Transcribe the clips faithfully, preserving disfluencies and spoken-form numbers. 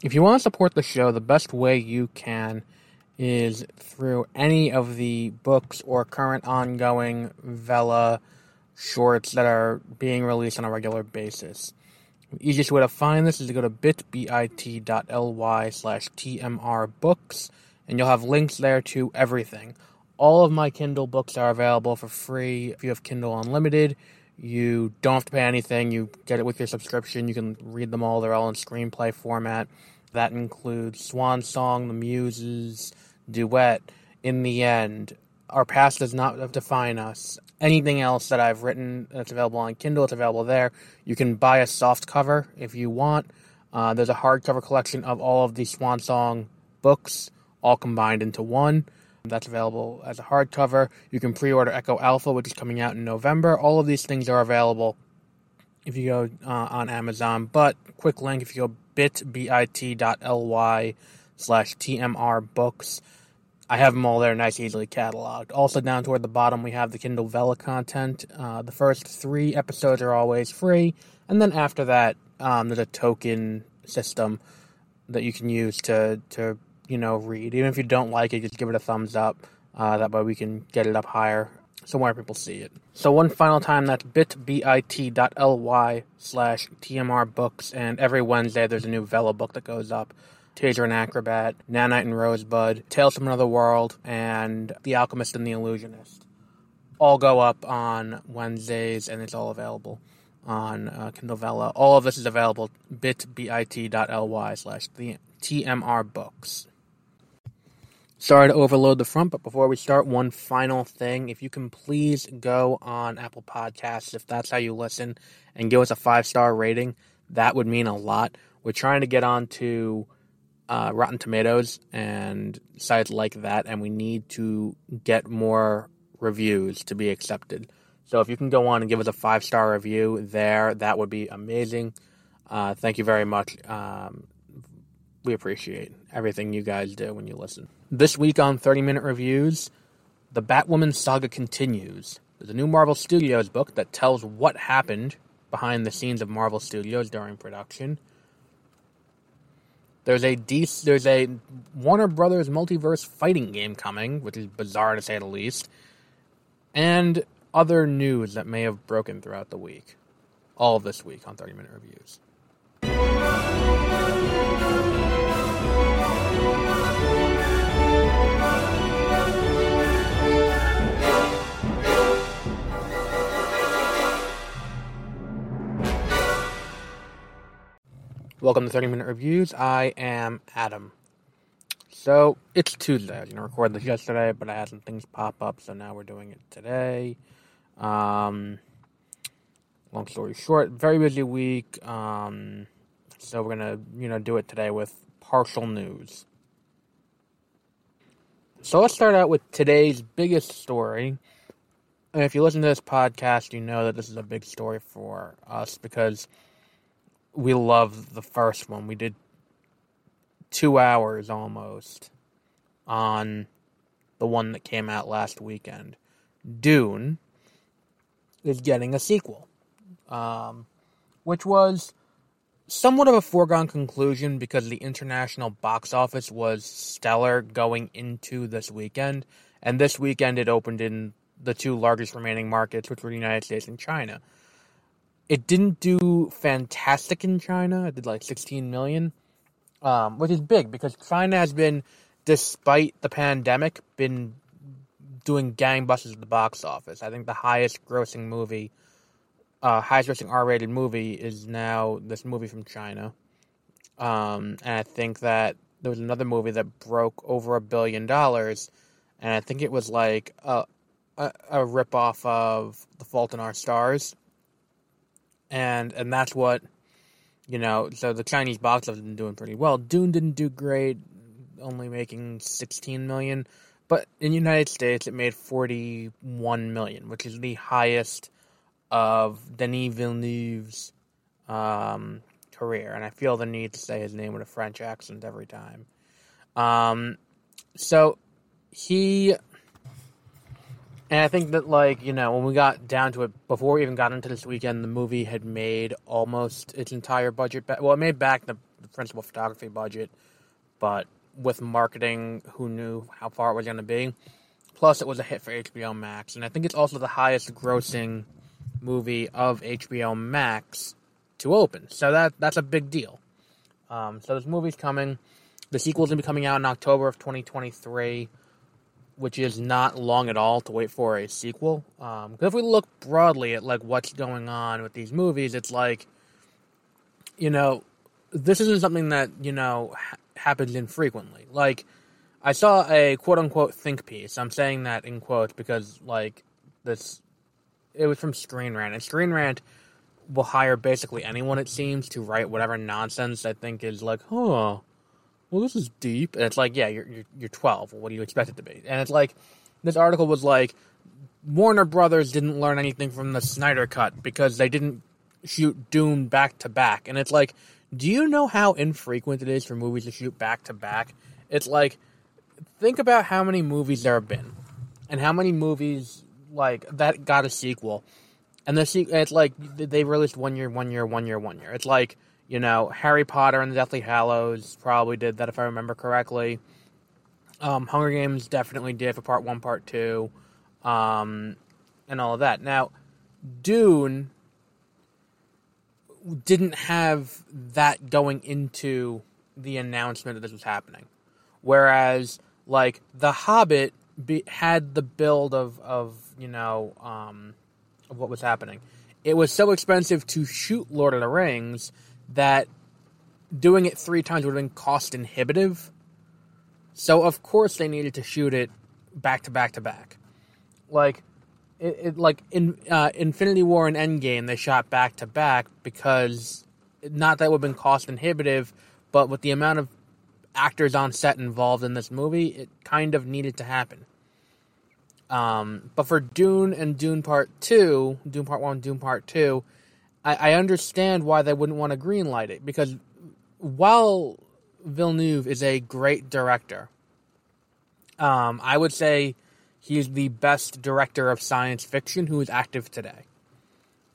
If you want to support the show, the best way you can is through any of the books or current ongoing Vela shorts that are being released on a regular basis. The easiest way to find this is to go to bit dot l y slash T M R books, and you'll have links there to everything. All of my Kindle books are available for free. If you have Kindle Unlimited, you don't have to pay anything. You get it with your subscription. You can read them all. They're all in screenplay format. That includes Swan Song, The Muses, Duet, In the End, Our Past Does Not Define Us, anything else that I've written that's available on Kindle, it's available there. You can buy a soft cover if you want. Uh, there's a hardcover collection of all of the Swan Song books, all combined into one. That's available as a hardcover. You can pre-order Echo Alpha, which is coming out in November. All of these things are available if you go uh, on Amazon. But quick link, if you go bit dot l y slash T M R books, I have them all there, nice, easily cataloged. Also, down toward the bottom, we have the Kindle Vela content. Uh, the first three episodes are always free, and then after that, um, there's a token system that you can use to to you know read. Even if you don't like it, just give it a thumbs up. Uh, that way, we can get it up higher, so more people see it. So one final time, that's bit dot l y slash T M R books, and every Wednesday there's a new Vela book that goes up. Taser and Acrobat, Nanite and Rosebud, Tales from Another World, and The Alchemist and the Illusionist. All go up on Wednesdays, and it's all available on uh, Kindle Vela. All of this is available bit dot l y slash T M R books. Sorry to overload the front, but before we start, one final thing. If you can please go on Apple Podcasts, if that's how you listen, and give us a five-star rating, that would mean a lot. We're trying to get on to Uh, Rotten Tomatoes and sites like that, and we need to get more reviews to be accepted. So if you can go on and give us a five-star review there, that would be amazing. Uh, thank you very much. Um, we appreciate everything you guys do when you listen. This week on thirty-minute Reviews, the Batwoman saga continues. There's a new Marvel Studios book that tells what happened behind the scenes of Marvel Studios during production. There's a D- there's a Warner Brothers multiverse fighting game coming, which is bizarre to say the least, and other news that may have broken throughout the week. All of this week on thirty-minute Reviews. Welcome to thirty-minute Reviews. I am Adam. So, it's Tuesday. I was going to record this yesterday, but I had some things pop up, so now we're doing it today. Um, long story short, very busy week, um, so we're going to, you know, do it today with partial news. So let's start out with today's biggest story. And if you listen to this podcast, you know that this is a big story for us, because we love the first one. We did two hours almost on the one that came out last weekend. Dune is getting a sequel, um, which was somewhat of a foregone conclusion because the international box office was stellar going into this weekend. And this weekend it opened in the two largest remaining markets, which were the United States and China. It didn't do fantastic in China. It did like sixteen million, um, which is big because China has been, despite the pandemic, been doing gangbusters at the box office. I think the highest grossing movie, uh, highest grossing R-rated movie is now this movie from China. Um, and I think that there was another movie that broke over a billion dollars. And I think it was like a, a, a ripoff of The Fault in Our Stars. And and that's what, you know, so the Chinese box office has been doing pretty well. Dune didn't do great, only making sixteen million dollars. But in the United States, it made forty-one million dollars, which is the highest of Denis Villeneuve's um, career. And I feel the need to say his name with a French accent every time. Um, so he... And I think that, like, you know, when we got down to it, before we even got into this weekend, the movie had made almost its entire budget back. Well, it made back the the principal photography budget, but with marketing, who knew how far it was going to be? Plus, it was a hit for H B O Max, and I think it's also the highest-grossing movie of H B O Max to open, so that that's a big deal. Um, so this movie's coming. The sequel's going to be coming out in October of twenty twenty-three, which is not long at all to wait for a sequel. Um, because if we look broadly at, like, what's going on with these movies, it's like, you know, this isn't something that, you know, ha- happens infrequently. Like, I saw a quote-unquote think piece. I'm saying that in quotes because, like, this... It was from Screen Rant. And Screen Rant will hire basically anyone, it seems, to write whatever nonsense I think is like, huh... well, this is deep. And it's like, yeah, you're, you're you're twelve. What do you expect it to be? And it's like, this article was like, Warner Brothers didn't learn anything from the Snyder Cut because they didn't shoot Doom back-to-back. And it's like, do you know how infrequent it is for movies to shoot back-to-back? It's like, think about how many movies there have been and how many movies, like, that got a sequel. And the se- it's like, they released one year, one year, one year, one year. It's like... You know, Harry Potter and the Deathly Hallows probably did that, if I remember correctly. Um, Hunger Games definitely did for Part one, Part two, um, and all of that. Now, Dune didn't have that going into the announcement that this was happening. Whereas, like, The Hobbit be- had the build of, of you know, um, of what was happening. It was so expensive to shoot Lord of the Rings... that doing it three times would have been cost inhibitive. So, of course, they needed to shoot it back to back to back. Like, it, it like in uh, Infinity War and Endgame, they shot back to back because, not that it would have been cost inhibitive, but with the amount of actors on set involved in this movie, it kind of needed to happen. Um, but for Dune and Dune Part two, Dune Part one, Dune Part two, I understand why they wouldn't want to greenlight it, because while Villeneuve is a great director, um, I would say he is the best director of science fiction who is active today.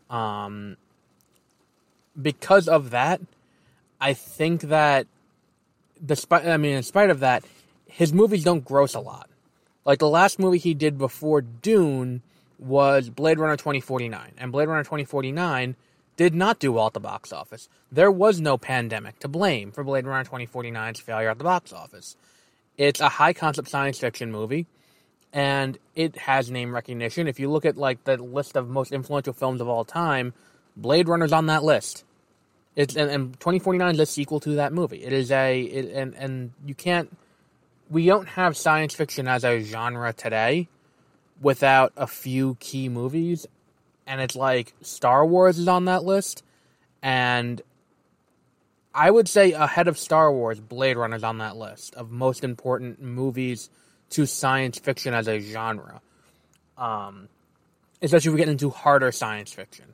Um, because of that, I think that, despite I mean, in spite of that, his movies don't gross a lot. Like, the last movie he did before Dune was Blade Runner twenty forty-nine, and Blade Runner twenty forty-nine did not do well at the box office. There was no pandemic to blame for Blade Runner twenty forty-nine's failure at the box office. It's a high-concept science fiction movie, and it has name recognition. If you look at, like, the list of most influential films of all time, Blade Runner's on that list. It's and, and twenty forty-nine is a sequel to that movie. It is a... It, and, and you can't... We don't have science fiction as a genre today without a few key movies. And it's like, Star Wars is on that list, and I would say ahead of Star Wars, Blade Runner is on that list of most important movies to science fiction as a genre. Um, especially if we get into harder science fiction.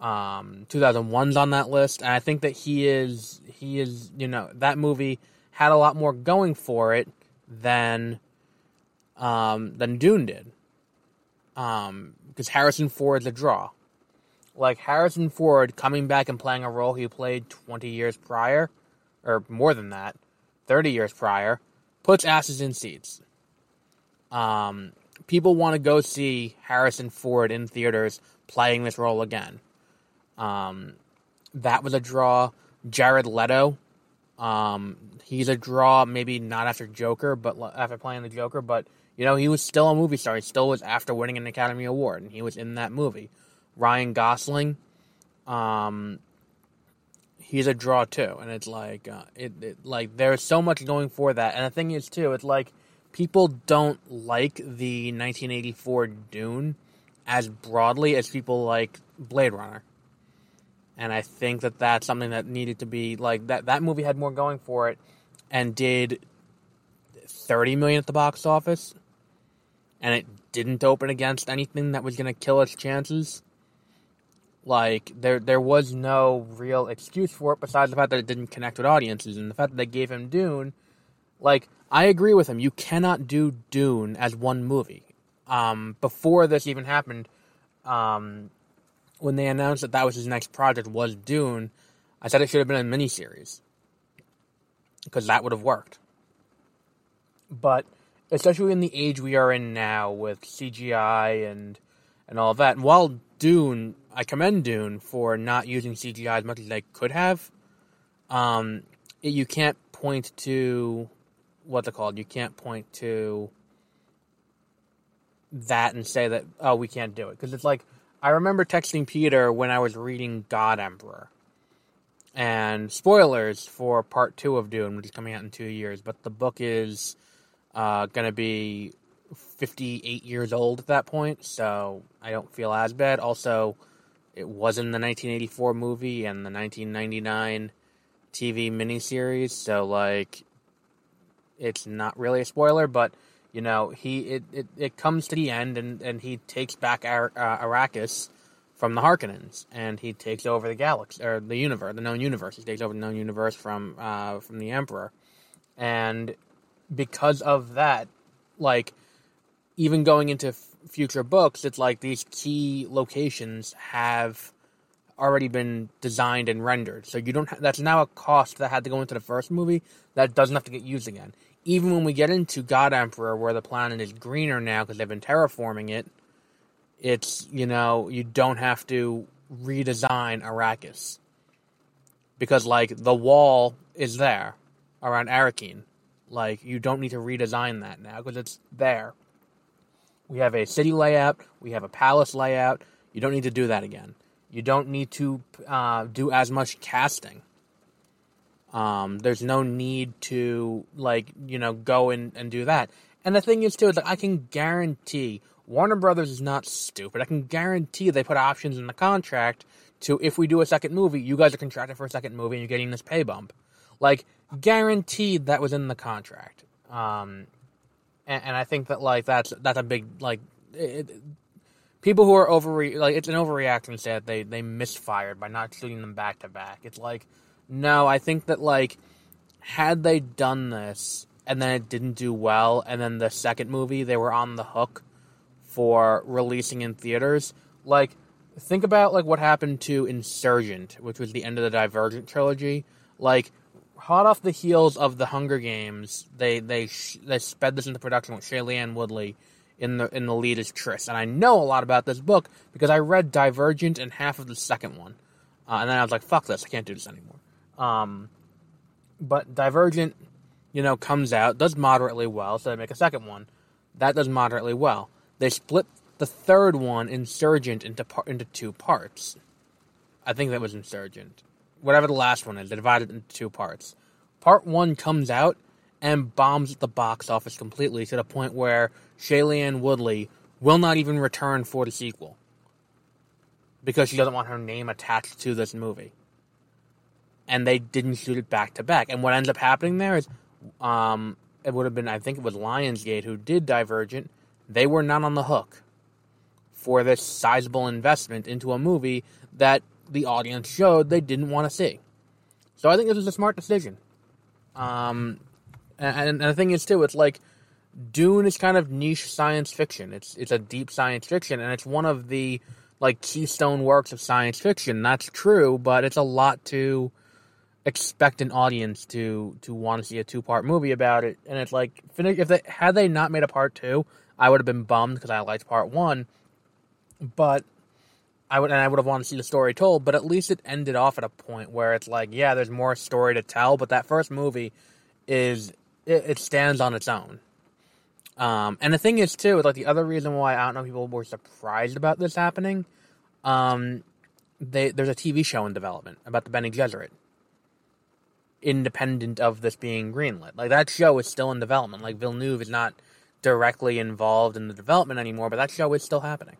Um, two thousand one's on that list, and I think that he is, he is, you know, that movie had a lot more going for it than, um, than Dune did. Um, because Harrison Ford's a draw. Like, Harrison Ford coming back and playing a role he played twenty years prior, or more than that, thirty years prior, puts asses in seats. Um, people want to go see Harrison Ford in theaters playing this role again. Um, that was a draw. Jared Leto, um, he's a draw, maybe not after Joker, but after playing the Joker, but you know, he was still a movie star. He still was after winning an Academy Award, and he was in that movie. Ryan Gosling, um, he's a draw, too. And it's like, uh, it, it like there's so much going for that. And the thing is, too, it's like, people don't like the nineteen eighty-four Dune as broadly as people like Blade Runner. And I think that that's something that needed to be, like, that, that movie had more going for it and did thirty million dollars at the box office. And it didn't open against anything that was going to kill its chances. Like, there there was no real excuse for it besides the fact that it didn't connect with audiences. And the fact that they gave him Dune, like, I agree with him. You cannot do Dune as one movie. Um, before this even happened, um, when they announced that that was his next project, was Dune, I said it should have been a miniseries. because that would have worked. But especially in the age we are in now with C G I and and all that, and while Dune, I commend Dune for not using C G I as much as they could have, um, you can't point to, what's it called, you can't point to that and say that, oh, we can't do it. Because it's like, I remember texting Peter when I was reading God Emperor. And spoilers for part two of Dune, which is coming out in two years. But the book is uh, going to be fifty-eight years old at that point, so I don't feel as bad. Also, it wasn't the nineteen eighty-four movie and the nineteen ninety-nine T V miniseries, so, like, it's not really a spoiler. But, you know, he it, it, it comes to the end, and, and he takes back Ar- uh, Arrakis from the Harkonnens, and he takes over the galaxy, or the universe, the known universe. He takes over the known universe from uh, from the Emperor, and because of that, like, even going into f- future books, it's like these key locations have already been designed and rendered. So you don't. Ha- that's now a cost that had to go into the first movie that doesn't have to get used again. Even when we get into God Emperor, where the planet is greener now because they've been terraforming it. It's, you know, you don't have to redesign Arrakis. Because, like, the wall is there around Arrakeen. Like, you don't need to redesign that now because it's there. We have a city layout. We have a palace layout. You don't need to do that again. You don't need to uh, do as much casting. Um, there's no need to, like, you know, go and, and do that. And the thing is, too, is that I can guarantee Warner Brothers is not stupid. I can guarantee they put options in the contract to, if we do a second movie, you guys are contracted for a second movie and you're getting this pay bump. Like, guaranteed that was in the contract. Um, and, and I think that, like, that's that's a big, like, it, people who are overre- like, it's an overreaction to say that they, they misfired by not shooting them back to back. It's like, no, I think that, like, had they done this and then it didn't do well and then the second movie they were on the hook for releasing in theaters, like, think about, like, what happened to Insurgent, which was the end of the Divergent trilogy. Like, hot off the heels of the Hunger Games, they they sh- they sped this into production with Shailene Woodley in the in the lead as Triss. And I know a lot about this book because I read Divergent and half of the second one, uh, and then I was like, fuck this, I can't do this anymore. Um, but Divergent, you know, comes out, does moderately well, so they make a second one that does moderately well. They split the third one, Insurgent, into par- into two parts. I think that was Insurgent. Whatever the last one is, they divided it into two parts. Part one comes out and bombs at the box office completely to the point where Shailene Woodley will not even return for the sequel because she doesn't want her name attached to this movie. And they didn't shoot it back to back. And what ends up happening there is, um, it would have been, I think it was Lionsgate who did Divergent. They were not on the hook for this sizable investment into a movie that the audience showed they didn't want to see. So I think this was a smart decision. Um, and, and the thing is, too, it's like Dune is kind of niche science fiction. It's it's a deep science fiction, and it's one of the, like, keystone works of science fiction. That's true, but it's a lot to expect an audience to, to want to see a two-part movie about it. And it's like, if they had they not made a part two, I would have been bummed because I liked part one, but I would and I would have wanted to see the story told. But at least it ended off at a point where it's like, yeah, there's more story to tell. But that first movie is it, it stands on its own. Um, and the thing is too, like the other reason why I don't know people were surprised about this happening. Um, they, there's a T V show in development about the Bene Gesserit, independent of this being greenlit. Like that show is still in development. Like Villeneuve is not directly involved in the development anymore, but that show is still happening.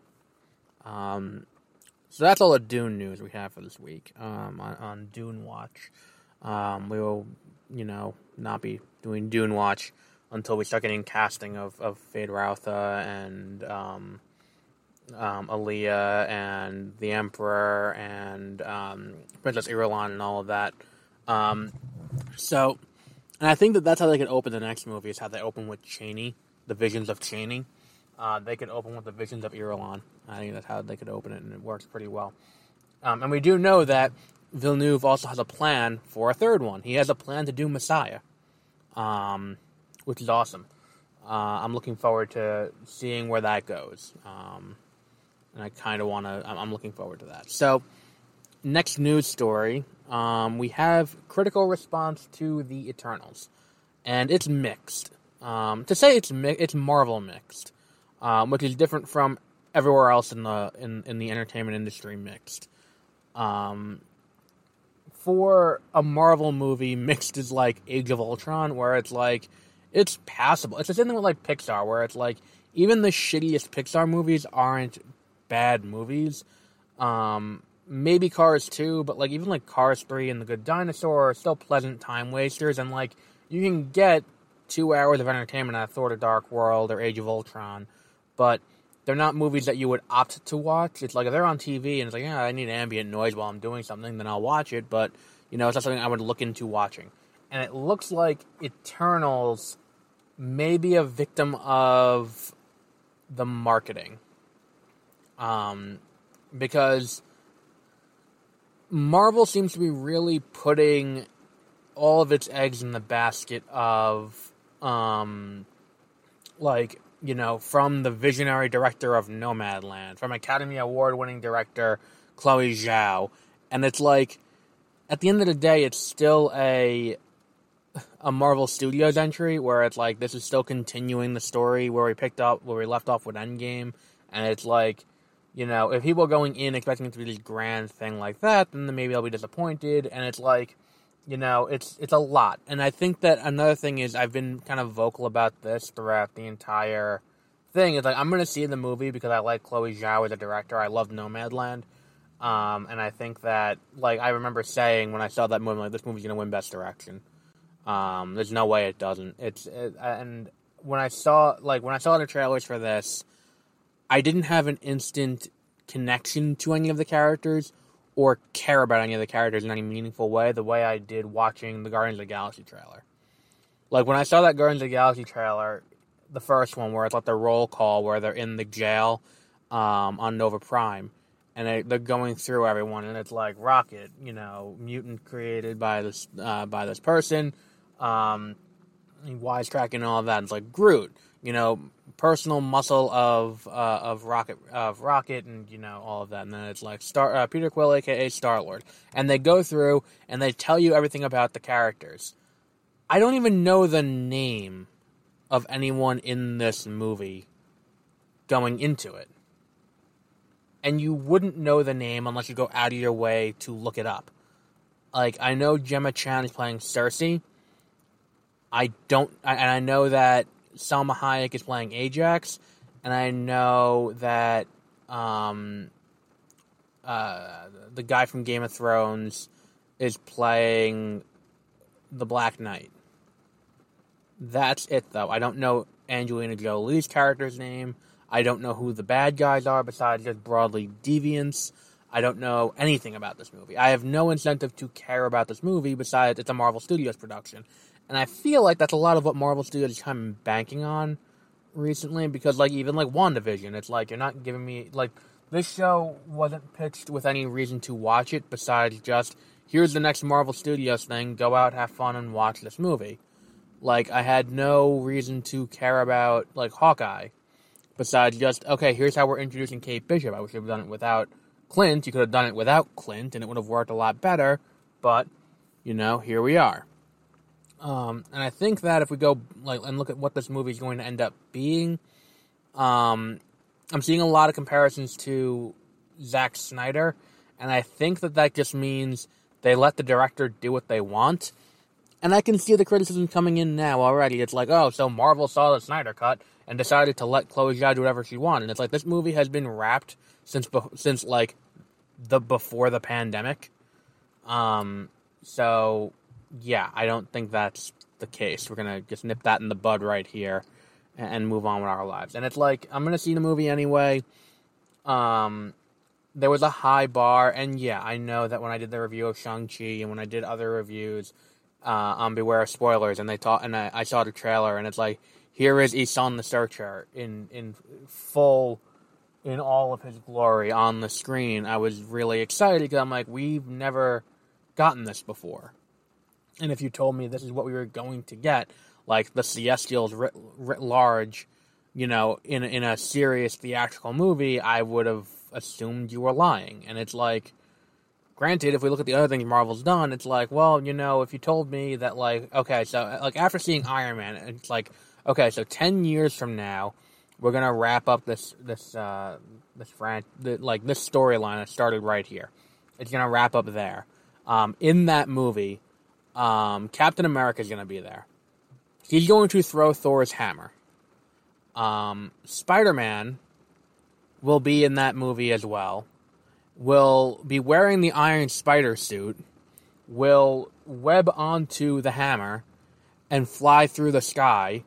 Um, so that's all the Dune news we have for this week um, on, on Dune Watch. Um, we will, you know, not be doing Dune Watch until we start getting casting of, of Feyd-Rautha and um, um, Aaliyah and the Emperor and um, Princess Irulan and all of that. Um, so, and I think that that's how they could open the next movie, is how they open with Chani. The visions of Chani. Uh, they could open with the visions of Irulan. I think that's how they could open it, and it works pretty well. Um, and we do know that Villeneuve also has a plan for a third one. He has a plan to do Messiah. um, which is awesome. Uh, I'm looking forward to seeing where that goes. Um, and I kind of want to... I'm looking forward to that. So, next news story. Um, we have critical response to the Eternals. And it's mixed. Um, to say it's mi- it's Marvel mixed. Um, which is different from everywhere else in the in, in the entertainment industry mixed. Um, for a Marvel movie, mixed is like Age of Ultron, where it's like... It's passable. It's the same thing with, like, Pixar, where it's, like, even the shittiest Pixar movies aren't bad movies. Um, maybe Cars two, but, like, even, like, Cars three and The Good Dinosaur are still pleasant time wasters, and, like, you can get two hours of entertainment out of Thor: The Dark World or Age of Ultron, but they're not movies that you would opt to watch. It's, like, if they're on T V and it's, like, yeah, I need ambient noise while I'm doing something, then I'll watch it, but, you know, it's not something I would look into watching. And it looks like Eternals may be a victim of the marketing. Um, because Marvel seems to be really putting all of its eggs in the basket of, um, like, you know, from the visionary director of Nomadland, from Academy Award-winning director Chloe Zhao. And it's like, at the end of the day, it's still a... a Marvel Studios entry where it's like, this is still continuing the story where we picked up, where we left off with Endgame. And it's like, you know, if people are going in expecting it to be this grand thing like that, then maybe they'll be disappointed. And it's like, you know, it's, it's a lot. And I think that another thing is, I've been kind of vocal about this throughout the entire thing. It's like, I'm going to see the movie because I like Chloe Zhao as a director. I love Nomadland. Um, and I think that, like, I remember saying when I saw that movie, like, this movie's going to win Best Direction. Um, there's no way it doesn't. It's it, and when I saw like when I saw the trailers for this, I didn't have an instant connection to any of the characters or care about any of the characters in any meaningful way the way I did watching the Guardians of the Galaxy trailer. Like when I saw that Guardians of the Galaxy trailer, the first one where it's like the roll call where they're in the jail um, on Nova Prime. And they, they're going through everyone, and it's like Rocket, you know, mutant created by this uh, by this person. Um, wisecracking all that. It's like Groot, you know, personal muscle of uh, of Rocket of Rocket, and you know all of that. And then it's like Star uh, Peter Quill, aka Star Lord, and they go through and they tell you everything about the characters. I don't even know the name of anyone in this movie going into it, and you wouldn't know the name unless you go out of your way to look it up. Like I know Gemma Chan is playing Cersei. I don't, and I know that Salma Hayek is playing Ajax, and I know that um, uh, the guy from Game of Thrones is playing the Black Knight. That's it, though. I don't know Angelina Jolie's character's name. I don't know who the bad guys are besides just broadly deviants. I don't know anything about this movie. I have no incentive to care about this movie besides it's a Marvel Studios production. And I feel like that's a lot of what Marvel Studios is kind of banking on recently, because, like, even, like, WandaVision, it's like, you're not giving me, like, this show wasn't pitched with any reason to watch it besides just, here's the next Marvel Studios thing, go out, have fun, and watch this movie. Like, I had no reason to care about, like, Hawkeye, besides just, okay, here's how we're introducing Kate Bishop. I wish you would have done it without Clint. You could have done it without Clint, and it would have worked a lot better, but, you know, here we are. Um, and I think that if we go like and look at what this movie is going to end up being, um, I'm seeing a lot of comparisons to Zack Snyder, and I think that that just means they let the director do what they want. And I can see the criticism coming in now already. It's like, oh, so Marvel saw the Snyder Cut and decided to let Chloe Zhao do whatever she wanted. And it's like, this movie has been wrapped since be- since like the before the pandemic. Um, so. Yeah, I don't think that's the case. We're going to just nip that in the bud right here and move on with our lives. And it's like, I'm going to see the movie anyway. Um, there was a high bar, and yeah, I know that when I did the review of Shang-Chi and when I did other reviews uh, on Beware of Spoilers, and they taught, and I, I saw the trailer, and it's like, here is Isan the Searcher in, in full, in all of his glory on the screen. I was really excited because I'm like, we've never gotten this before. And if you told me this is what we were going to get, like the Celestials writ, writ large, you know, in in a serious theatrical movie, I would have assumed you were lying. And it's like, granted, if we look at the other things Marvel's done, it's like, well, you know, if you told me that, like, okay, so, like, after seeing Iron Man, it's like, okay, so ten years from now, we're gonna wrap up this this uh, this fran- the, like this storyline that started right here. It's gonna wrap up there. Um, in that movie, um, Captain America is gonna be there. He's going to throw Thor's hammer. Um, Spider-Man will be in that movie as well. Will be wearing the Iron Spider suit. Will web onto the hammer and fly through the sky.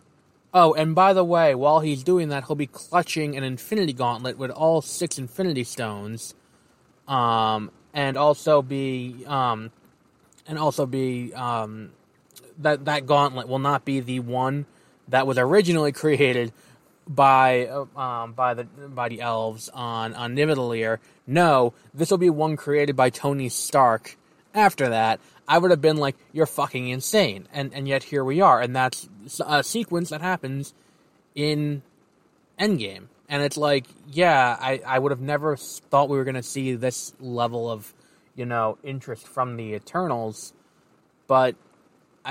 Oh, and by the way, while he's doing that, he'll be clutching an Infinity Gauntlet with all six Infinity Stones, um, and also be, um, and also be, um, that that gauntlet will not be the one that was originally created by, um, by the by the elves on on Nidavellir. No, this will be one created by Tony Stark. After that, I would have been like, you're fucking insane. And and yet here we are. And that's a sequence that happens in Endgame. And it's like, yeah, I, I would have never thought we were going to see this level of, you know, interest from the Eternals. But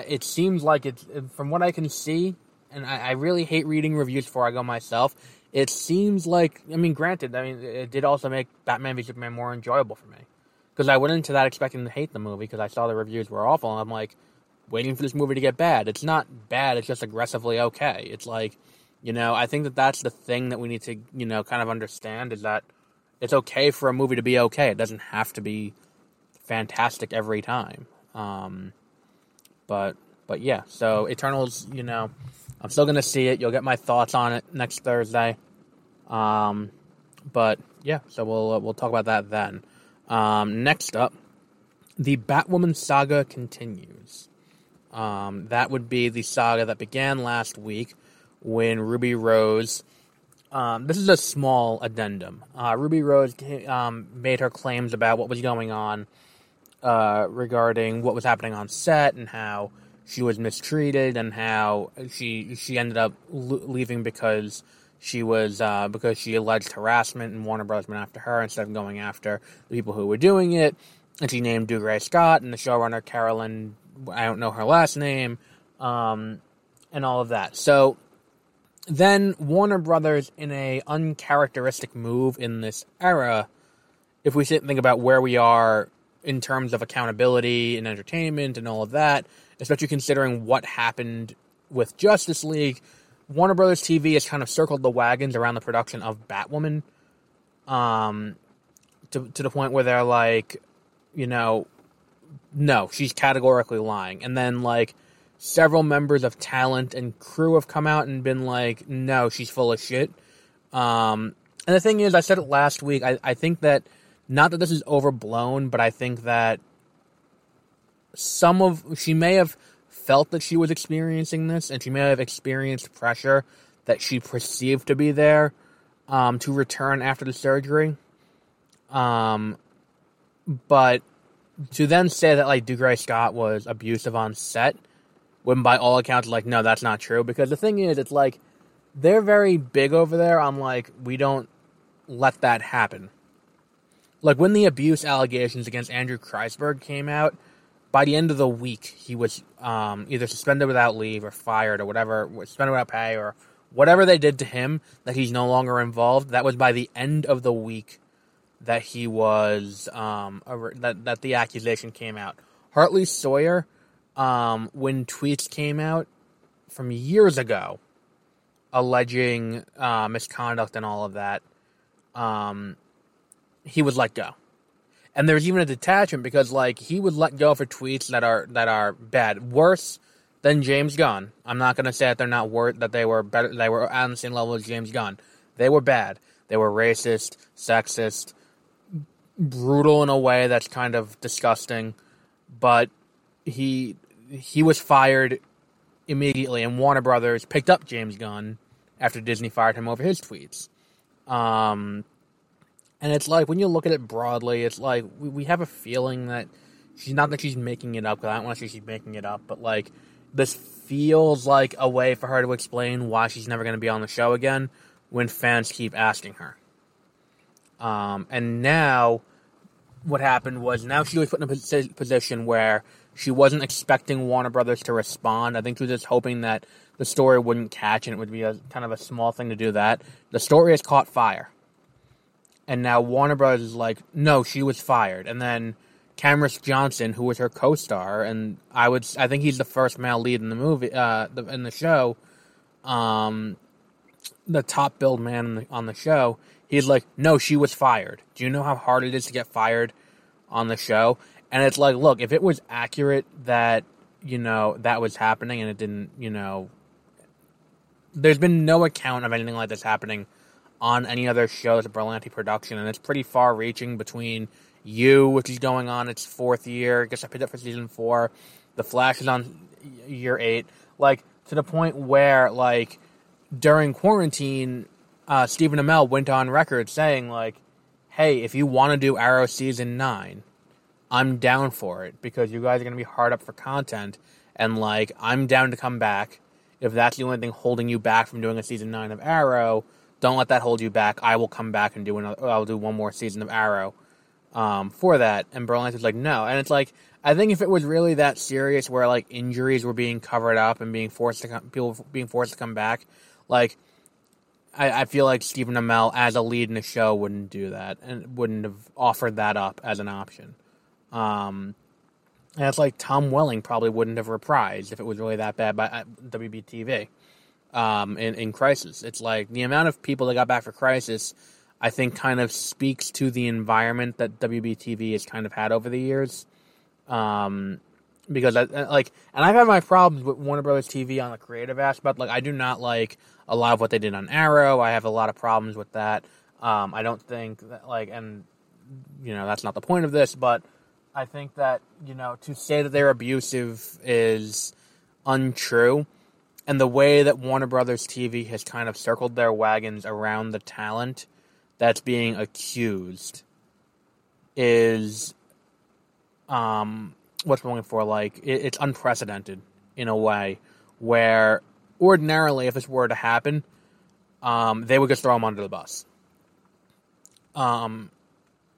it seems like it's, from what I can see, and I, I really hate reading reviews before I go myself, it seems like, I mean, granted, I mean, it did also make Batman v Superman more enjoyable for me. Because I went into that expecting to hate the movie because I saw the reviews were awful. And I'm like, waiting for this movie to get bad. It's not bad. It's just aggressively okay. It's like, you know, I think that that's the thing that we need to, you know, kind of understand is that it's okay for a movie to be okay. It doesn't have to be fantastic every time. Um, but, but yeah, so Eternals, you know, I'm still going to see it. You'll get my thoughts on it next Thursday. Um, but yeah, so we'll, uh, we'll talk about that then. Um, next up, the Batwoman saga continues. Um, that would be the saga that began last week when Ruby Rose... Um, this is a small addendum. Uh, Ruby Rose um, made her claims about what was going on uh, regarding what was happening on set and how she was mistreated and how she she ended up leaving because... She was, uh, because she alleged harassment and Warner Brothers went after her instead of going after the people who were doing it. And she named Dugray Scott and the showrunner Carolyn, I don't know her last name, um, and all of that. So then Warner Brothers, in a uncharacteristic move in this era, if we sit and think about where we are in terms of accountability and entertainment and all of that, especially considering what happened with Justice League, Warner Brothers T V has kind of circled the wagons around the production of Batwoman, um, to to the point where they're like, you know, no, she's categorically lying. And then, like, several members of talent and crew have come out and been like, no, she's full of shit. Um, and the thing is, I said it last week, I, I think that, not that this is overblown, but I think that some of, she may have... felt that she was experiencing this, and she may have experienced pressure that she perceived to be there um, to return after the surgery. Um, but to then say that, like, Dugray Scott was abusive on set, when by all accounts, like, no, that's not true. Because the thing is, it's like, they're very big over there on, like, we don't let that happen. Like, when the abuse allegations against Andrew Kreisberg came out, by the end of the week, he was um, either suspended without leave or fired or whatever, suspended without pay or whatever they did to him that he's no longer involved. That was by the end of the week that he was um, that that the accusation came out. Hartley Sawyer, um, when tweets came out from years ago alleging uh, misconduct and all of that, um, he was let go. And there's even a detachment because, like, he would let go for tweets that are that are bad, worse than James Gunn. I'm not gonna say that they're not worth that they were better. They were on the same level as James Gunn. They were bad. They were racist, sexist, brutal in a way that's kind of disgusting. But he he was fired immediately, and Warner Brothers picked up James Gunn after Disney fired him over his tweets. Um. And it's like, when you look at it broadly, it's like, we, we have a feeling that she's not that she's making it up, because I don't want to say she's making it up, but, like, this feels like a way for her to explain why she's never going to be on the show again when fans keep asking her. Um, and now, what happened was, now she was put in a position where she wasn't expecting Warner Brothers to respond. I think she was just hoping that the story wouldn't catch, and it would be a kind of a small thing to do that. The story has caught fire. And now Warner Brothers is like, no, she was fired. And then Camrys Johnson, who was her co-star, and I would, I think he's the first male lead in the movie, uh, the, in the show, um, the top billed man on the, on the show, he's like, no, she was fired. Do you know how hard it is to get fired on the show? And it's like, look, if it was accurate that, you know, that was happening and it didn't, you know, there's been no account of anything like this happening on any other show that's a Berlanti production, and it's pretty far-reaching between You, which is going on its fourth year, I guess I picked up for season four, The Flash is on year eight, like, to the point where, like, during quarantine, uh, Stephen Amell went on record saying, like, hey, if you want to do Arrow season nine, I'm down for it, because you guys are going to be hard up for content, and, like, I'm down to come back. If that's the only thing holding you back from doing a season nine of Arrow, don't let that hold you back. I will come back and do another, I'll do one more season of Arrow um, for that. And Berlanti's like, no. And it's like, I think if it was really that serious where, like, injuries were being covered up and being forced to come, people being forced to come back, like, I, I feel like Stephen Amell as a lead in the show wouldn't do that and wouldn't have offered that up as an option. Um, and it's like Tom Welling probably wouldn't have reprised if it was really that bad by uh, W B T V. Um, in, in Crisis. It's like the amount of people that got back for Crisis, I think, kind of speaks to the environment that W B T V has kind of had over the years. Um, because I, I like, and I've had my problems with Warner Brothers T V on the creative aspect. Like, I do not like a lot of what they did on Arrow. I have a lot of problems with that. Um, I don't think that, like, and you know, that's not the point of this, but I think that, you know, to say that they're abusive is untrue. And the way that Warner Brothers T V has kind of circled their wagons around the talent that's being accused is, um, what's going for, like, it, it's unprecedented in a way where ordinarily, if this were to happen, um, they would just throw them under the bus. Um,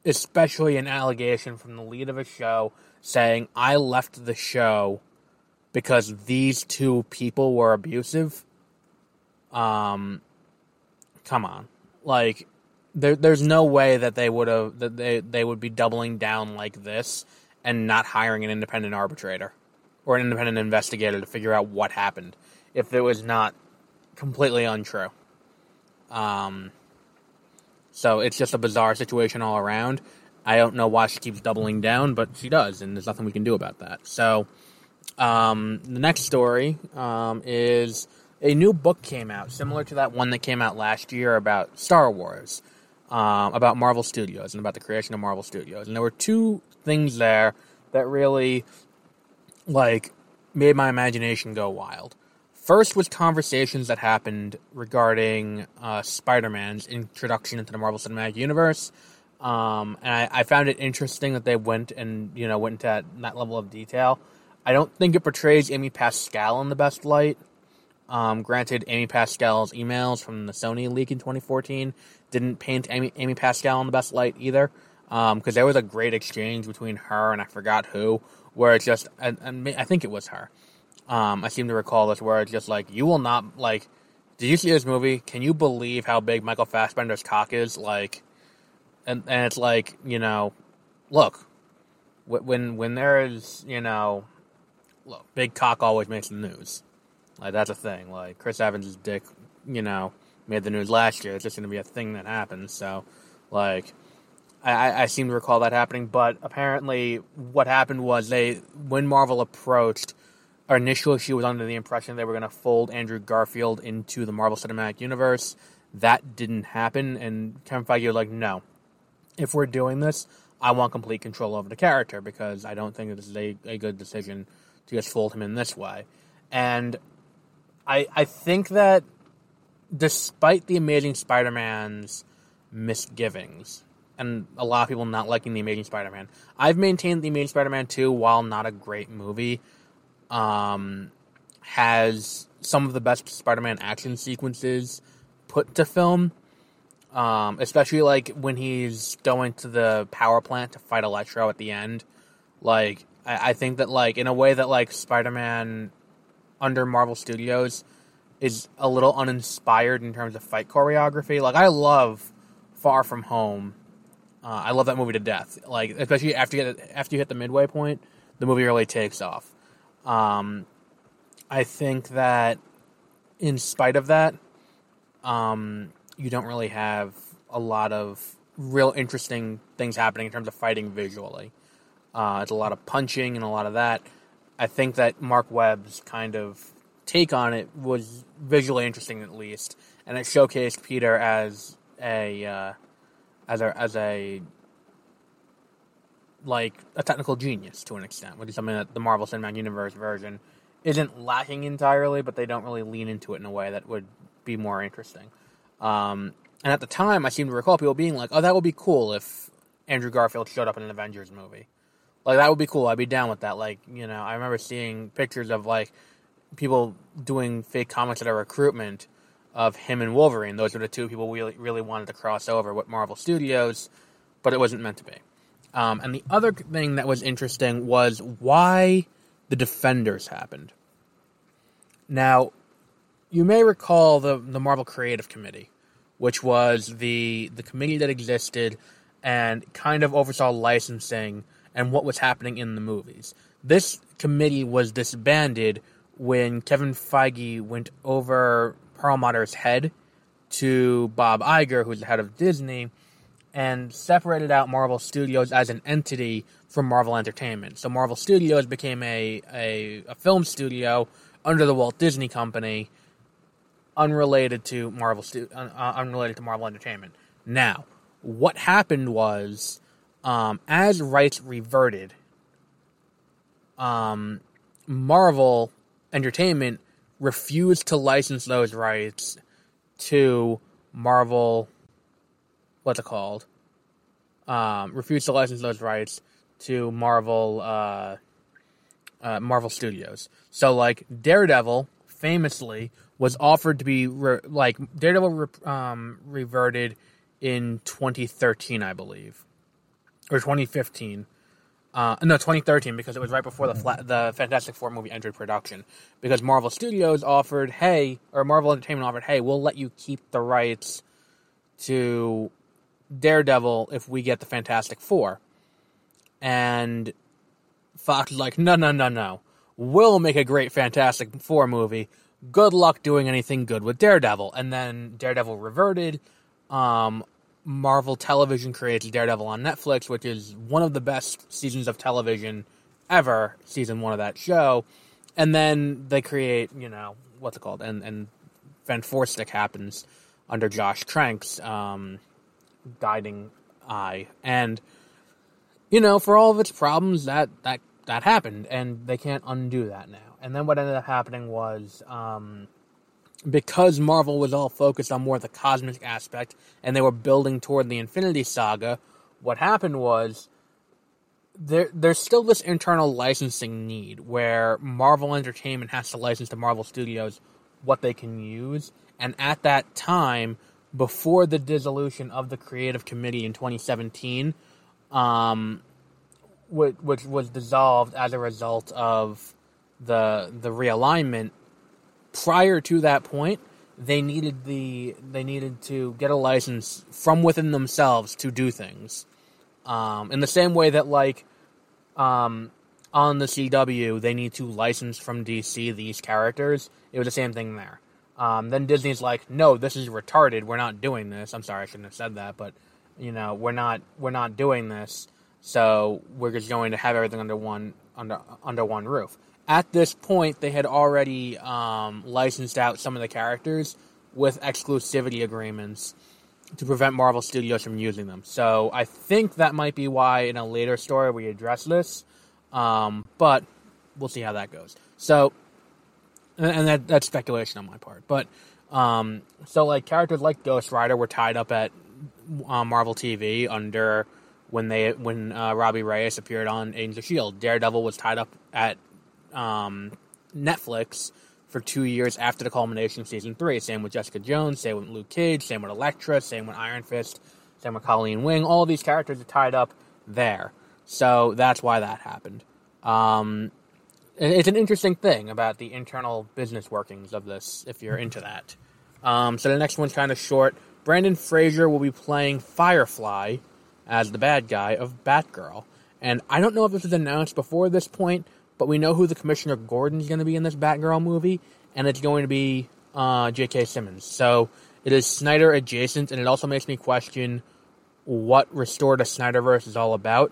especially an allegation from the lead of a show saying, I left the show because these two people were abusive. Um, come on, like there, there's no way that they would have that they they would be doubling down like this and not hiring an independent arbitrator or an independent investigator to figure out what happened if it was not completely untrue. Um, so it's just a bizarre situation all around. I don't know why she keeps doubling down, but she does, and there's nothing we can do about that. So. Um, the next story, um, is a new book came out, similar to that one that came out last year about Star Wars, um, about Marvel Studios and about the creation of Marvel Studios. And there were two things there that really, like, made my imagination go wild. First was conversations that happened regarding, uh, Spider-Man's introduction into the Marvel Cinematic Universe. Um, and I, I found it interesting that they went and, you know, went into that, that level of detail. I don't think it portrays Amy Pascal in the best light. Um, granted, Amy Pascal's emails from the Sony leak in twenty fourteen didn't paint Amy, Amy Pascal in the best light either, because um, there was a great exchange between her and I forgot who, where it's just, I, I think it was her. Um, I seem to recall this, where it's just like, you will not, like, did you see this movie? Can you believe how big Michael Fassbender's cock is? Like, and, and it's like, you know, look, when when there is, you know, look, big cock always makes the news. Like, that's a thing. Like, Chris Evans' dick, you know, made the news last year. It's just going to be a thing that happens. So, like, I, I seem to recall that happening. But apparently what happened was they, when Marvel approached, or initially she was under the impression they were going to fold Andrew Garfield into the Marvel Cinematic Universe. That didn't happen. And Kevin Feige was like, no. If we're doing this, I want complete control over the character, because I don't think this is a, a good decision to just fold him in this way. And I I think that despite the Amazing Spider-Man's misgivings, and a lot of people not liking The Amazing Spider-Man. I've maintained The Amazing Spider-Man two, while not a great movie, um, has some of the best Spider-Man action sequences put to film. Um, especially, like, when he's going to the power plant to fight Electro at the end. Like, I, I think that, like, in a way that, like, Spider-Man under Marvel Studios is a little uninspired in terms of fight choreography. Like, I love Far From Home. Uh, I love that movie to death. Like, especially after you, get, after you hit the midway point, the movie really takes off. Um, I think that, in spite of that, um... you don't really have a lot of real interesting things happening in terms of fighting visually. Uh, it's a lot of punching and a lot of that. I think that Mark Webb's kind of take on it was visually interesting, at least, and it showcased Peter as a uh, as a as a like a technical genius to an extent, which is something that the Marvel Cinematic Universe version isn't lacking entirely, but they don't really lean into it in a way that would be more interesting. Um, and at the time, I seem to recall people being like, oh, that would be cool if Andrew Garfield showed up in an Avengers movie. Like, that would be cool. I'd be down with that. Like, you know, I remember seeing pictures of, like, people doing fake comics at a recruitment of him and Wolverine. Those were the two people we really wanted to cross over with Marvel Studios, but it wasn't meant to be. Um, and the other thing that was interesting was why the Defenders happened. Now, you may recall the, the Marvel Creative Committee, which was the the committee that existed and kind of oversaw licensing and what was happening in the movies. This committee was disbanded when Kevin Feige went over Perlmutter's head to Bob Iger, who's the head of Disney, and separated out Marvel Studios as an entity from Marvel Entertainment. So Marvel Studios became a a, a film studio under the Walt Disney Company, unrelated to Marvel, uh, unrelated to Marvel Entertainment. Now, what happened was, um, as rights reverted, um, Marvel Entertainment refused to license those rights to Marvel, what's it called? Um, refused to license those rights to Marvel, uh, uh, Marvel Studios. So, like, Daredevil, famously, was offered to be, re- like, Daredevil re- um, reverted in twenty thirteen, I believe. Or twenty fifteen. Uh, no, twenty thirteen, because it was right before the fla- the Fantastic Four movie entered production. Because Marvel Studios offered, hey, or Marvel Entertainment offered, hey, we'll let you keep the rights to Daredevil if we get the Fantastic Four. And Fox was like, no, no, no, no. We'll make a great Fantastic Four movie. Good luck doing anything good with Daredevil. And then Daredevil reverted. Um, Marvel Television creates Daredevil on Netflix, which is one of the best seasons of television ever, season one of that show. And then they create, you know, what's it called? And and Van Forstik happens under Josh Trank's um, guiding eye. And, you know, for all of its problems, that, that, that happened. And they can't undo that now. And then what ended up happening was, um, because Marvel was all focused on more of the cosmic aspect, and they were building toward the Infinity Saga, what happened was, there there's still this internal licensing need, where Marvel Entertainment has to license to Marvel Studios what they can use, and at that time, before the dissolution of the Creative Committee in twenty seventeen, um, which, which was dissolved as a result of the the realignment, prior to that point, they needed the they needed to get a license from within themselves to do things. Um, in the same way that, like, um, on the C W, they need to license from D C these characters, it was the same thing there. Um, then Disney's like, no, this is retarded, we're not doing this. I'm sorry, I shouldn't have said that, but, you know, we're not we're not doing this, so we're just going to have everything under one under under one roof. At this point, they had already um, licensed out some of the characters with exclusivity agreements to prevent Marvel Studios from using them. So I think that might be why in a later story we address this, um, but we'll see how that goes. So, and that, that's speculation on my part. But um, so, like, characters like Ghost Rider were tied up at uh, Marvel T V under when they when uh, Robbie Reyes appeared on Agents of S H I E L D. Daredevil was tied up at um, Netflix for two years after the culmination of season three. Same with Jessica Jones, same with Luke Cage, same with Elektra, same with Iron Fist, same with Colleen Wing. All these characters are tied up there. So that's why that happened. Um, it's an interesting thing about the internal business workings of this, if you're into that. Um, so the next one's kind of short. Brandon Fraser will be playing Firefly as the bad guy of Batgirl. And I don't know if this was announced before this point, but we know who the Commissioner Gordon's going to be in this Batgirl movie, and it's going to be uh, J K. Simmons. So it is Snyder adjacent, and it also makes me question what Restore to Snyderverse is all about,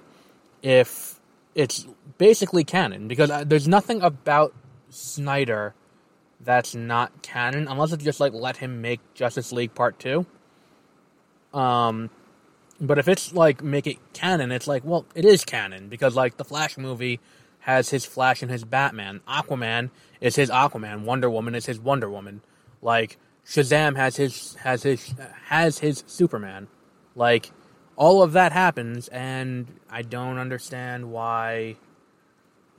if it's basically canon, because there's nothing about Snyder that's not canon, unless it's just, like, let him make Justice League Part two. Um, but if it's, like, make it canon, it's like, well, it is canon, because, like, the Flash movie has his Flash and his Batman. Aquaman is his Aquaman. Wonder Woman is his Wonder Woman. Like, Shazam has his, has his, has his Superman. Like, all of that happens, and I don't understand why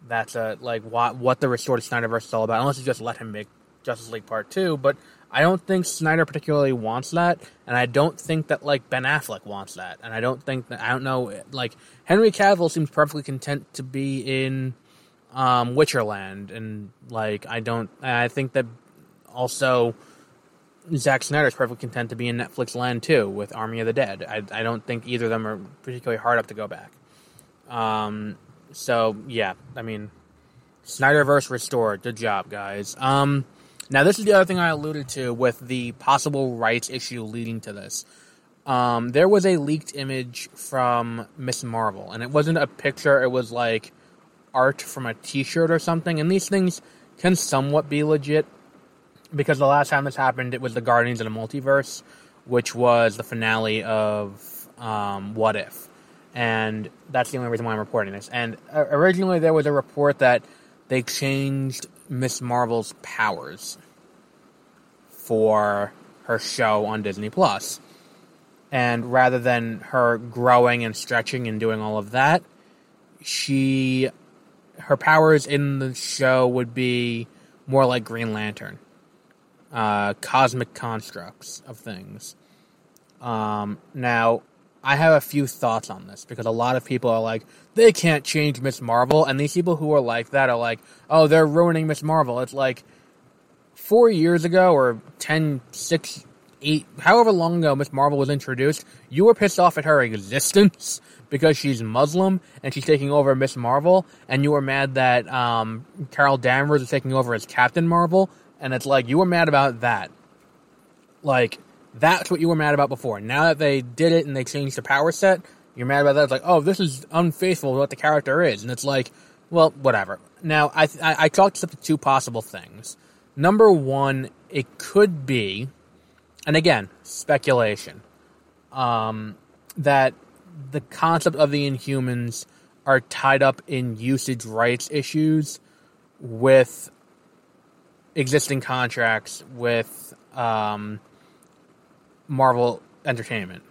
that's a, like, why, what the Restore to Snyderverse is all about, unless you just let him make Justice League Part two, but I don't think Snyder particularly wants that, and I don't think that, like, Ben Affleck wants that, and I don't think that, I don't know, like, Henry Cavill seems perfectly content to be in, um, Witcherland, and, like, I don't, I think that also Zack Snyder's perfectly content to be in Netflix land too, with Army of the Dead. I, I don't think either of them are particularly hard up to go back. Um, so, yeah, I mean, Snyderverse restored. Good job, guys. Um, now, this is the other thing I alluded to with the possible rights issue leading to this. Um, there was a leaked image from Miz Marvel, and it wasn't a picture. It was, like, art from a T-shirt or something, and these things can somewhat be legit, because the last time this happened, it was the Guardians of the Multiverse, which was the finale of um, What If. And that's the only reason why I'm reporting this. And originally there was a report that they changed Miz Marvel's powers for her show on Disney+. And rather than her growing and stretching and doing all of that, she her powers in the show would be more like Green Lantern. Uh, cosmic constructs of things. Um, now, I have a few thoughts on this, because a lot of people are like, they can't change Miz Marvel, and these people who are like that are like, oh, they're ruining Miz Marvel. It's like, four years ago, or ten, six, eight, however long ago Miz Marvel was introduced, you were pissed off at her existence, because she's Muslim, and she's taking over Miz Marvel, and you were mad that um, Carol Danvers is taking over as Captain Marvel. And it's like, you were mad about that. Like, that's what you were mad about before. Now that they did it and they changed the power set, you're mad about that. It's like, oh, this is unfaithful to what the character is. And it's like, well, whatever. Now, I th- I talked up to two possible things. Number one, it could be, and again, speculation, um, that the concept of the Inhumans are tied up in usage rights issues with existing contracts with um, Marvel Entertainment,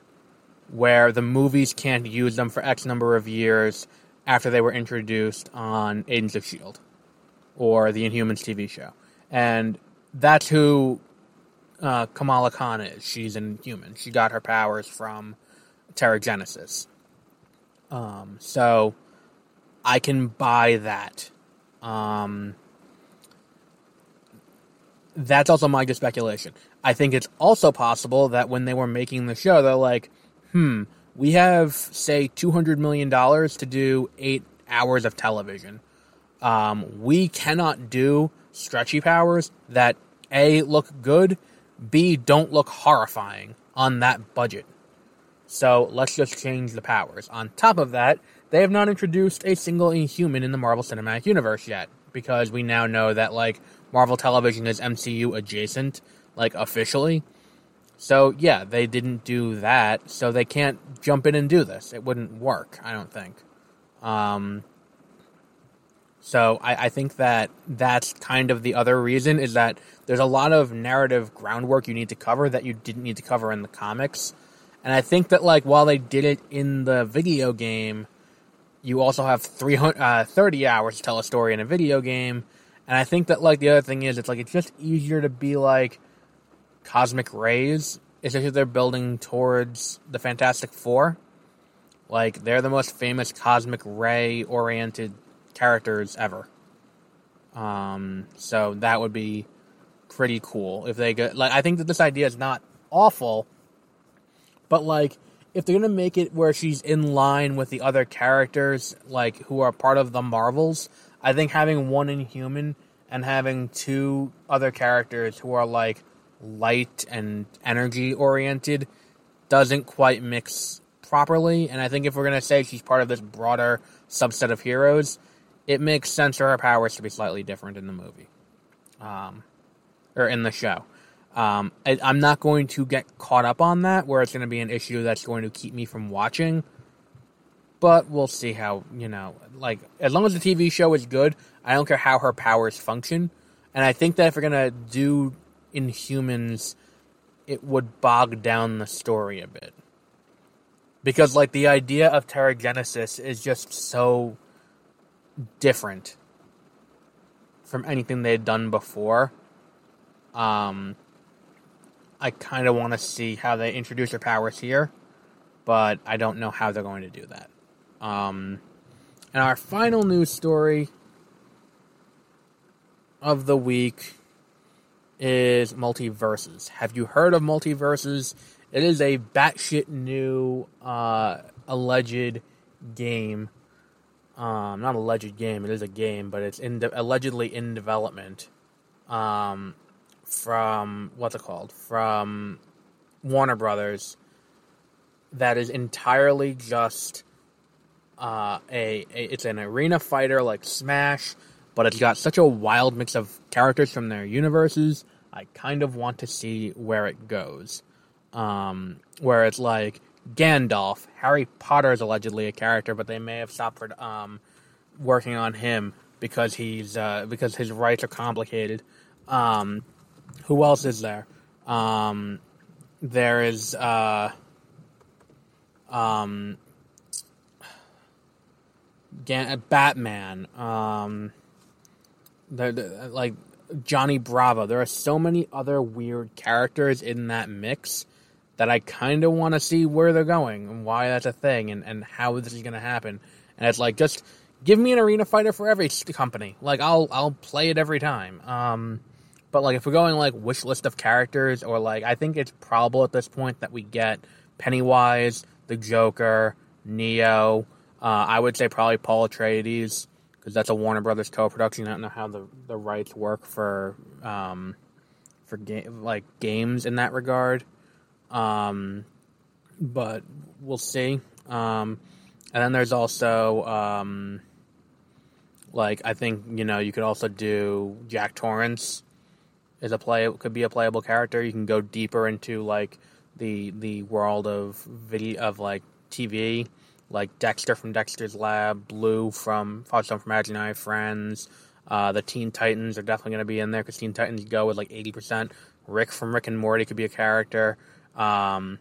where the movies can't use them for X number of years after they were introduced on Agents of S H I E L D or the Inhumans T V show. And that's who uh, Kamala Khan is. She's an Inhuman. She got her powers from Terra Genesis. Um, so I can buy that. Um... That's also my good speculation. I think it's also possible that when they were making the show, they're like, hmm, we have, say, two hundred million dollars to do eight hours of television. Um, we cannot do stretchy powers that, A, look good, B, don't look horrifying on that budget. So let's just change the powers. On top of that, they have not introduced a single Inhuman in the Marvel Cinematic Universe yet, because we now know that, like, Marvel Television is M C U adjacent, like, officially. So, yeah, they didn't do that, so they can't jump in and do this. It wouldn't work, I don't think. Um, so I, I think that that's kind of the other reason, is that there's a lot of narrative groundwork you need to cover that you didn't need to cover in the comics. And I think that, like, while they did it in the video game, you also have three hundred, uh, thirty hours to tell a story in a video game. And I think that, like, the other thing is, it's, like, it's just easier to be, like, cosmic rays, especially they're building towards the Fantastic Four. Like, they're the most famous cosmic ray-oriented characters ever. Um, so that would be pretty cool if they go... Like, I think that this idea is not awful, but, like, if they're going to make it where she's in line with the other characters, like, who are part of the Marvels, I think having one Inhuman and having two other characters who are, like, light and energy-oriented doesn't quite mix properly. And I think if we're going to say she's part of this broader subset of heroes, it makes sense for her powers to be slightly different in the movie. Um, or in the show. Um, I, I'm not going to get caught up on that, where it's going to be an issue that's going to keep me from watching. But we'll see how, you know, like, as long as the T V show is good, I don't care how her powers function. And I think that if we're going to do Inhumans, it would bog down the story a bit. Because, like, the idea of Terra Genesis is just so different from anything they had done before. Um... I kind of want to see how they introduce her powers here, but I don't know how they're going to do that. Um, and our final news story of the week is Multiversus. Have you heard of Multiversus? It is a batshit new uh, alleged game. Um, not alleged game, it is a game, but it's in de- allegedly in development. Um... from, what's it called, from Warner Brothers, that is entirely just uh, a, a, it's an arena fighter like Smash, but it's got such a wild mix of characters from their universes, I kind of want to see where it goes. Um, where it's like, Gandalf, Harry Potter is allegedly a character, but they may have stopped for, um, working on him, because he's, uh, because his rights are complicated. Um... Who else is there? Um, there is, uh, um, Gan- Batman, um, they're, they're, like, Johnny Bravo. There are so many other weird characters in that mix that I kind of want to see where they're going and why that's a thing and, and how this is going to happen. And it's like, just give me an arena fighter for every company. Like, I'll, I'll play it every time. Um... But, like, if we're going, like, wish list of characters or, like, I think it's probable at this point that we get Pennywise, the Joker, Neo. Uh, I would say probably Paul Atreides, because that's a Warner Brothers co-production. I don't know how the, the rights work for, um, for ga- like, games in that regard. Um, but we'll see. Um, and then there's also... Um, like, I think, you know, you could also do Jack Torrance. Is a play could be a playable character. You can go deeper into like the the world of video of like T V, like Dexter from Dexter's Lab, Blue from Fudgestone from Imaginary Friends. Uh, the Teen Titans are definitely going to be in there because Teen Titans go with like eighty percent. Rick from Rick and Morty could be a character. Um,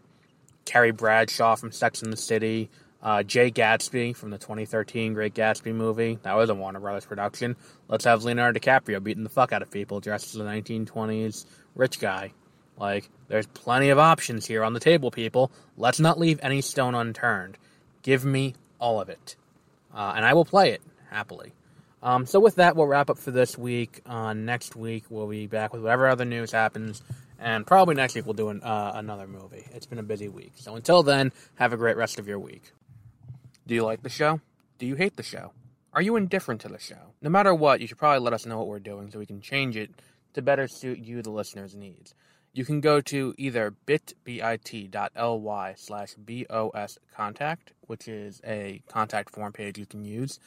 Carrie Bradshaw from Sex and the City. Uh, Jay Gatsby from the twenty thirteen Great Gatsby movie. That was a Warner Brothers production. Let's have Leonardo DiCaprio beating the fuck out of people dressed as a nineteen twenties rich guy. Like, there's plenty of options here on the table, people. Let's not leave any stone unturned. Give me all of it. Uh, and I will play it, happily. Um, so with that, we'll wrap up for this week. Uh, next week, we'll be back with whatever other news happens. And probably next week, we'll do an, uh, another movie. It's been a busy week. So until then, have a great rest of your week. Do you like the show? Do you hate the show? Are you indifferent to the show? No matter what, you should probably let us know what we're doing so we can change it to better suit you, the listener's needs. You can go to either bit.ly slash boscontact, which is a contact form page you can use.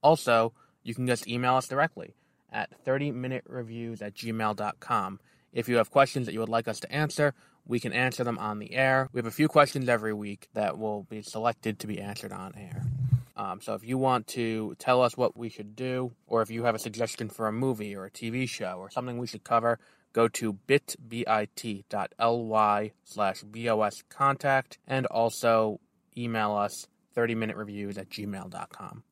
Also, you can just email us directly at thirty minute reviews at gmail dot com. If you have questions that you would like us to answer, we can answer them on the air. We have a few questions every week that will be selected to be answered on air. Um, so if you want to tell us what we should do, or if you have a suggestion for a movie or a T V show or something we should cover, go to bit dot l y slash boscontact and also email us thirty minute reviews at gmail dot com.